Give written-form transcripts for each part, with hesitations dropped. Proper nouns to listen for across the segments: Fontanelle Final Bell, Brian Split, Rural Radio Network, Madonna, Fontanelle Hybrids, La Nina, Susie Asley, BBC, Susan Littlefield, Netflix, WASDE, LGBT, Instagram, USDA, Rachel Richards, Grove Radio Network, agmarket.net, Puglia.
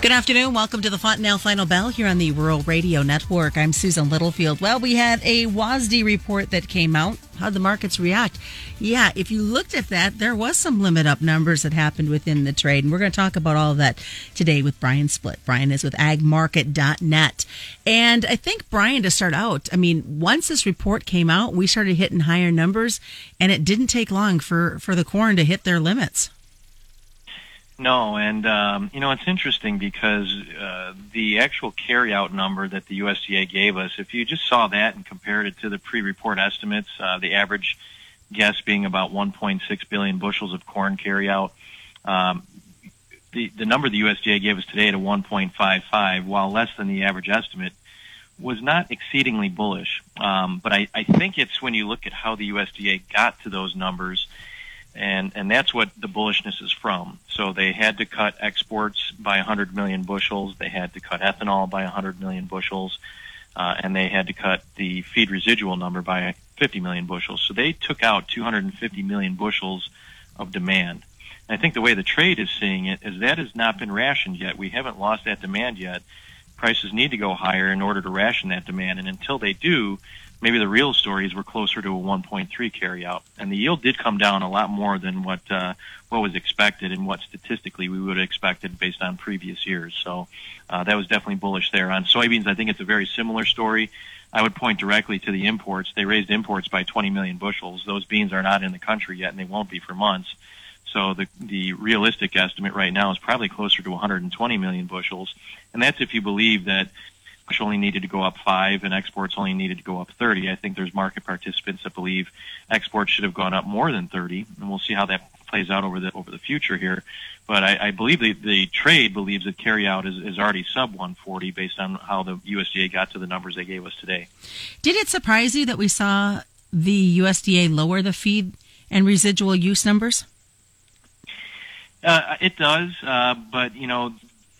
Good afternoon. Welcome to the Fontanelle Final Bell here on the Rural Radio Network. I'm Susan Littlefield. Well, we had a WASDE report that came out. How'd the markets react? Yeah, if you looked at that, there was some limit up numbers that happened within the trade. And we're going to talk about all of that today with Brian Split. Brian is with agmarket.net. And I think, Brian, to start out, I mean, once this report came out, we started hitting higher numbers, and it didn't take long for the corn to hit their limits. No, and it's interesting because the actual carryout number that the USDA gave us, if you just saw that and compared it to the pre-report estimates, the average guess being about 1.6 billion bushels of corn carryout, the number the USDA gave us today at a 1.55, while less than the average estimate, was not exceedingly bullish. But I think it's when you look at how the USDA got to those numbers. And that's what the bullishness is from. So they had to cut exports by 100 million bushels. They had to cut ethanol by 100 million bushels. And they had to cut the feed residual number by 50 million bushels. So they took out 250 million bushels of demand. And I think the way the trade is seeing it is that has not been rationed yet. We haven't lost that demand yet. Prices need to go higher in order to ration that demand. And until they do, maybe the real stories were closer to a 1.3 carryout. And the yield did come down a lot more than what was expected and what statistically we would have expected based on previous years. So that was definitely bullish there. On soybeans, I think it's a very similar story. I would point directly to the imports. They raised imports by 20 million bushels. Those beans are not in the country yet, and they won't be for months. So the realistic estimate right now is probably closer to 120 million bushels. And that's if you believe that only needed to go up 5 and exports only needed to go up 30. I think there's market participants that believe exports should have gone up more than 30, and we'll see how that plays out over the future here. But I believe the trade believes that carryout is already sub 140 based on how the USDA got to the numbers they gave us today. Did it surprise you that we saw the USDA lower the feed and residual use numbers? It does, but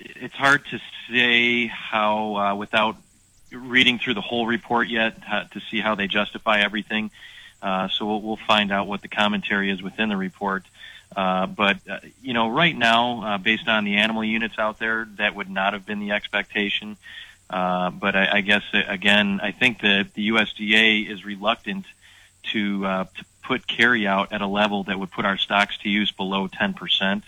it's hard to say how, without reading through the whole report yet, to see how they justify everything. So we'll find out what the commentary is within the report. But right now, based on the animal units out there, that would not have been the expectation. But I guess, again, I think that the USDA is reluctant to put carryout at a level that would put our stocks to use below 10%.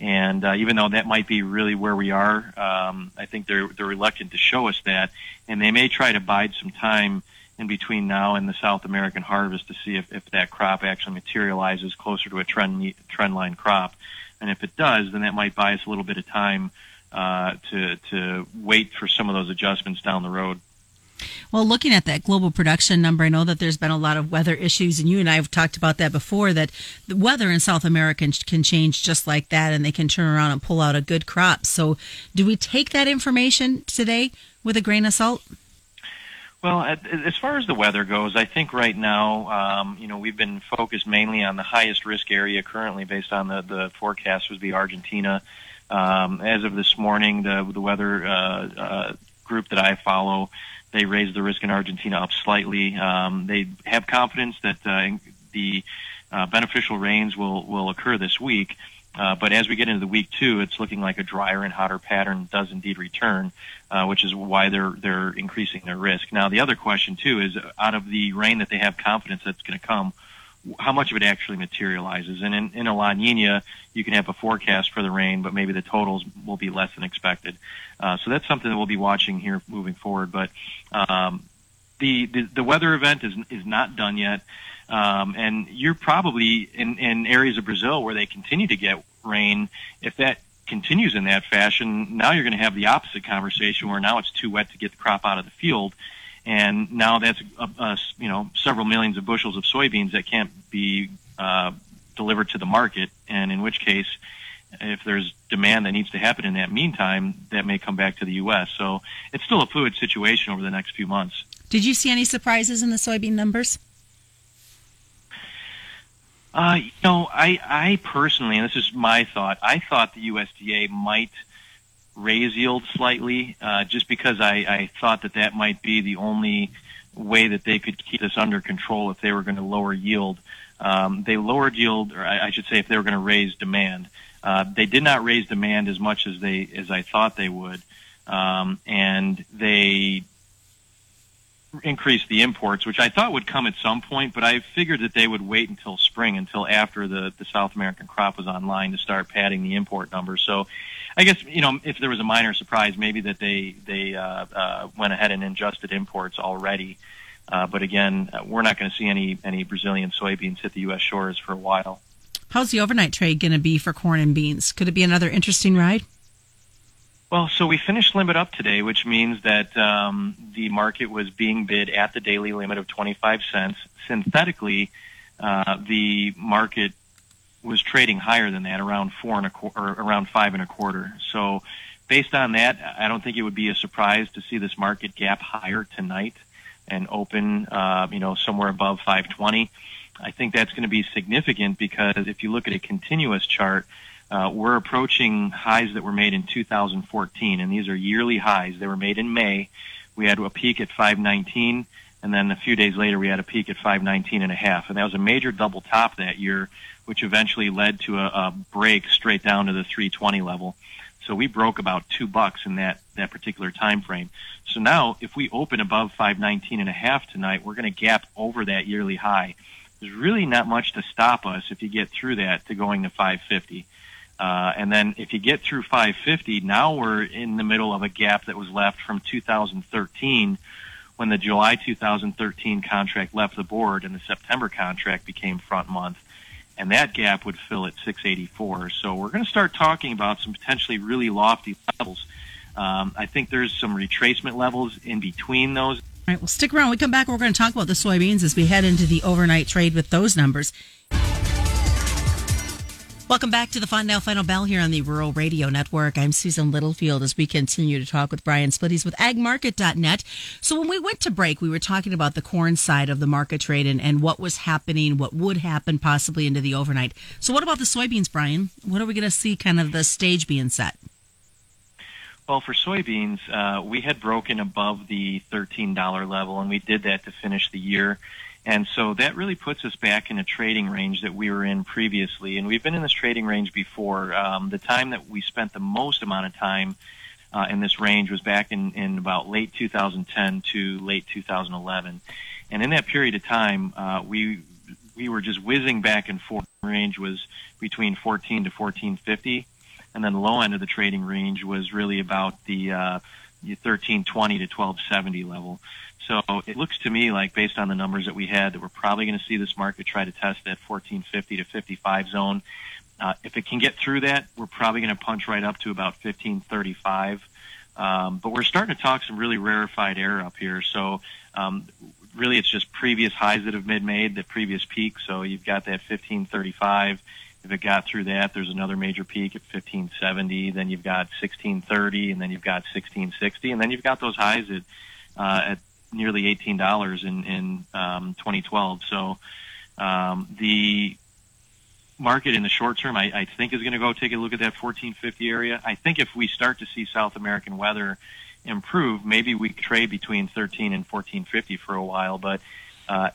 And even though that might be really where we are, I think they're reluctant to show us that. And they may try to bide some time in between now and the South American harvest to see if that crop actually materializes closer to a trend line crop. And if it does, then that might buy us a little bit of time to wait for some of those adjustments down the road. Well, looking at that global production number, I know that there's been a lot of weather issues, and you and I have talked about that before, that the weather in South America can change just like that, and they can turn around and pull out a good crop. So do we take that information today with a grain of salt? Well, as far as the weather goes, I think right now, we've been focused mainly on the highest risk area currently based on the forecast would be Argentina. As of this morning, the weather group that I follow, they raised the risk in Argentina up slightly. They have confidence that the beneficial rains will occur this week. But as we get into the week two, it's looking like a drier and hotter pattern does indeed return, which is why they're increasing their risk. Now, the other question, too, is out of the rain that they have confidence that's going to come, how much of it actually materializes? And in a La Nina, you can have a forecast for the rain, but maybe the totals will be less than expected. So that's something that we'll be watching here moving forward. But the weather event is not done yet. And you're probably in areas of Brazil where they continue to get rain. If that continues in that fashion, now you're going to have the opposite conversation where now it's too wet to get the crop out of the field. And now that's, several millions of bushels of soybeans that can't be delivered to the market. And in which case, if there's demand that needs to happen in that meantime, that may come back to the U.S. So it's still a fluid situation over the next few months. Did you see any surprises in the soybean numbers? I personally, and this is my thought, I thought the USDA might raise yield slightly, just because I thought that might be the only way that they could keep this under control if they were going to lower yield. They lowered yield, or I should say if they were going to raise demand. They did not raise demand as much as I thought they would, and they increased the imports, which I thought would come at some point, but I figured that they would wait until spring, until after the South American crop was online to start padding the import numbers. So I guess, you know, if there was a minor surprise, maybe that they went ahead and adjusted imports already. But again, we're not going to see any Brazilian soybeans hit the U.S. shores for a while. How's the overnight trade going to be for corn and beans? Could it be another interesting ride? Well, so we finished limit up today, which means that the market was being bid at the daily limit of 25 cents. Synthetically, the market was trading higher than that, around 4 1/4, or around 5 1/4. So, based on that, I don't think it would be a surprise to see this market gap higher tonight and open, somewhere above 520. I think that's going to be significant because if you look at a continuous chart, we're approaching highs that were made in 2014, and these are yearly highs. They were made in May. We had a peak at 519, and then a few days later we had a peak at 519.5, and that was a major double top that year, which eventually led to a break straight down to the 320 level. So we broke about $2 in that particular time frame. So now if we open above 519.5 tonight, we're going to gap over that yearly high. There's really not much to stop us if you get through that to going to 550. And then if you get through 550, now we're in the middle of a gap that was left from 2013 when the July 2013 contract left the board and the September contract became front month. And that gap would fill at 684. So we're going to start talking about some potentially really lofty levels. I think there's some retracement levels in between those. All right, well, stick around. When we come back, we're going to talk about the soybeans as we head into the overnight trade with those numbers. Welcome back to the Fontanelle Final Bell here on the Rural Radio Network. I'm Susan Littlefield as we continue to talk with Brian Split. He's with agmarket.net. So when we went to break, we were talking about the corn side of the market trade and what was happening, what would happen possibly into the overnight. So what about the soybeans, Brian? What are we going to see kind of the stage being set? Well, for soybeans, we had broken above the $13 level, and we did that to finish the year. And so that really puts us back in a trading range that we were in previously. And we've been in this trading range before. The time that we spent the most amount of time in this range was back in about late 2010 to late 2011. And in that period of time, we were just whizzing back and forth. The range was between 14 to 1450. And then the low end of the trading range was really about the 1320 to 1270 level. So it looks to me like, based on the numbers that we had, that we're probably going to see this market try to test that 1450 to 55 zone. If it can get through that, we're probably going to punch right up to about 1535. But we're starting to talk some really rarefied air up here. So really it's just previous highs that have been made, the previous peak. So you've got that 1535. If it got through that, there's another major peak at 1570. Then you've got 1630, and then you've got 1660. And then you've got those highs at nearly $18 in 2012. So the market in the short term, I think, is going to go take a look at that 1450 area. I think if we start to see South American weather improve, maybe we trade between 13 and 1450 for a while. But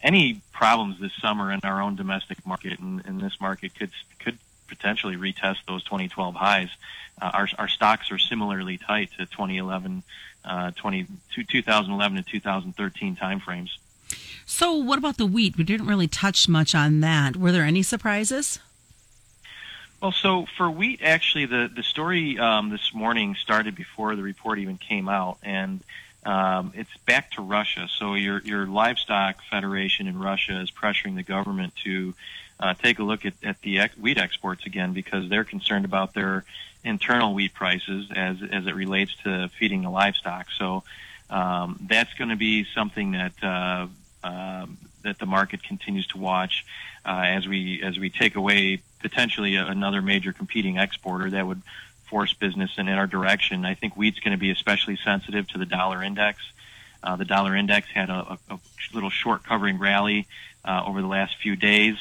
any problems this summer in our own domestic market and this market could potentially retest those 2012 highs. Our stocks are similarly tight to 2011 to 2013 timeframes. So what about the wheat? We didn't really touch much on that. Were there any surprises? Well, so for wheat, actually, the story this morning started before the report even came out, and it's back to Russia. So your livestock federation in Russia is pressuring the government to take a look at the wheat exports again, because they're concerned about their internal wheat prices as it relates to feeding the livestock. So that's going to be something that that the market continues to watch as we take away potentially another major competing exporter that would force business in our direction. I think wheat's going to be especially sensitive to the dollar index. The dollar index had a little short covering rally over the last few days.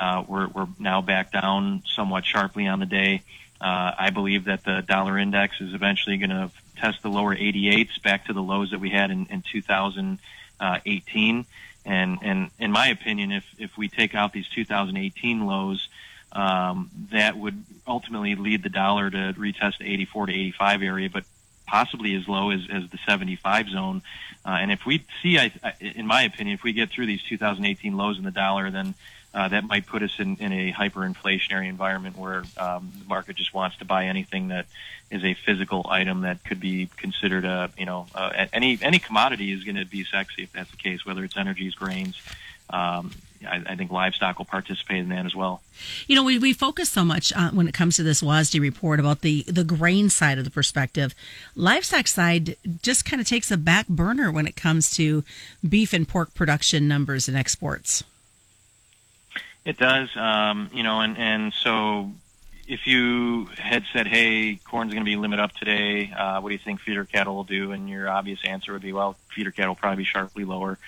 We're now back down somewhat sharply on the day. I believe that the dollar index is eventually going to test the lower 88s back to the lows that we had in 2018. And in my opinion, if we take out these 2018 lows, that would ultimately lead the dollar to retest the 84 to 85 area, but possibly as low as the 75 zone. And if we see, in my opinion, if we get through these 2018 lows in the dollar, then that might put us in a hyperinflationary environment where the market just wants to buy anything that is a physical item that could be considered a, you know, any commodity is going to be sexy if that's the case, whether it's energies, grains. I think livestock will participate in that as well. You know, we focus so much on, when it comes to this WASDE report, about the grain side of the perspective. Livestock side just kind of takes a back burner when it comes to beef and pork production numbers and exports. It does, you know, and so if you had said, hey, corn's going to be limit up today, what do you think feeder cattle will do? And your obvious answer would be, well, feeder cattle will probably be sharply lower.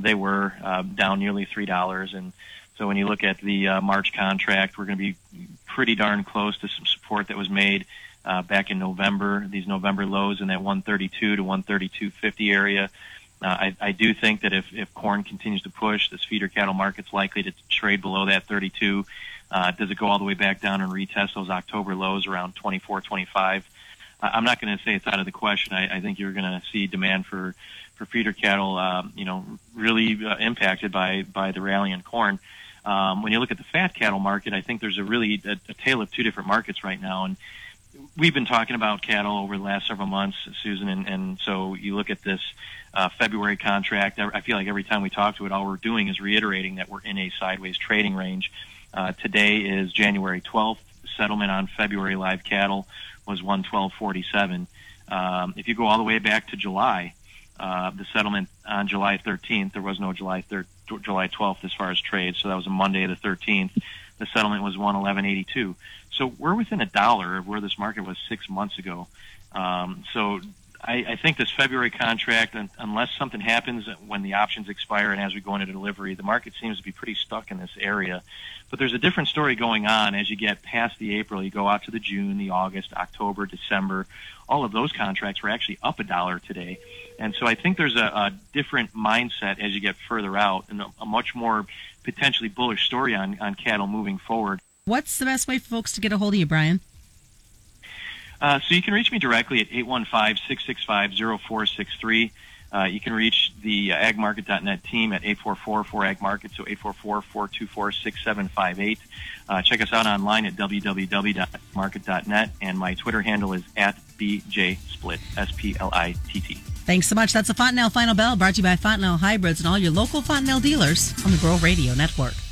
They were down nearly $3. And so when you look at the March contract, we're going to be pretty darn close to some support that was made back in November, these November lows in that 132 to 132.50 area. I do think that if corn continues to push, this feeder cattle market's likely to trade below that 32. Does it go all the way back down and retest those October lows around 24.25? I'm not going to say it's out of the question. I think you're going to see demand for feeder cattle, you know, really impacted by the rally in corn. When you look at the fat cattle market, I think there's a tale of two different markets right now, and we've been talking about cattle over the last several months, Susan, and so you look at this February contract. I feel like every time we talk to it, all we're doing is reiterating that we're in a sideways trading range. Today is January 12th. Settlement on February live cattle was 112.47. If you go all the way back to July, the settlement on July 13th, there was no July 12th as far as trade, so that was a Monday the 13th. The settlement was 111.82. So we're within $1 of where this market was 6 months ago. So I think this February contract, unless something happens when the options expire and as we go into delivery, the market seems to be pretty stuck in this area. But there's a different story going on as you get past the April. You go out to the June, the August, October, December. All of those contracts were actually up $1 today. And so I think there's a different mindset as you get further out and a much more potentially bullish story on cattle moving forward. What's the best way for folks to get a hold of you, Brian? So you can reach me directly at 815-665-0463. You can reach the agmarket.net team at 844-4AGMarket, so 844-424-6758. Check us out online at www.market.net, and my Twitter handle is @BJSplit, SPLITT. Thanks so much. That's the Fontanelle Final Bell, brought to you by Fontanelle Hybrids and all your local Fontanelle dealers on the Grove Radio Network.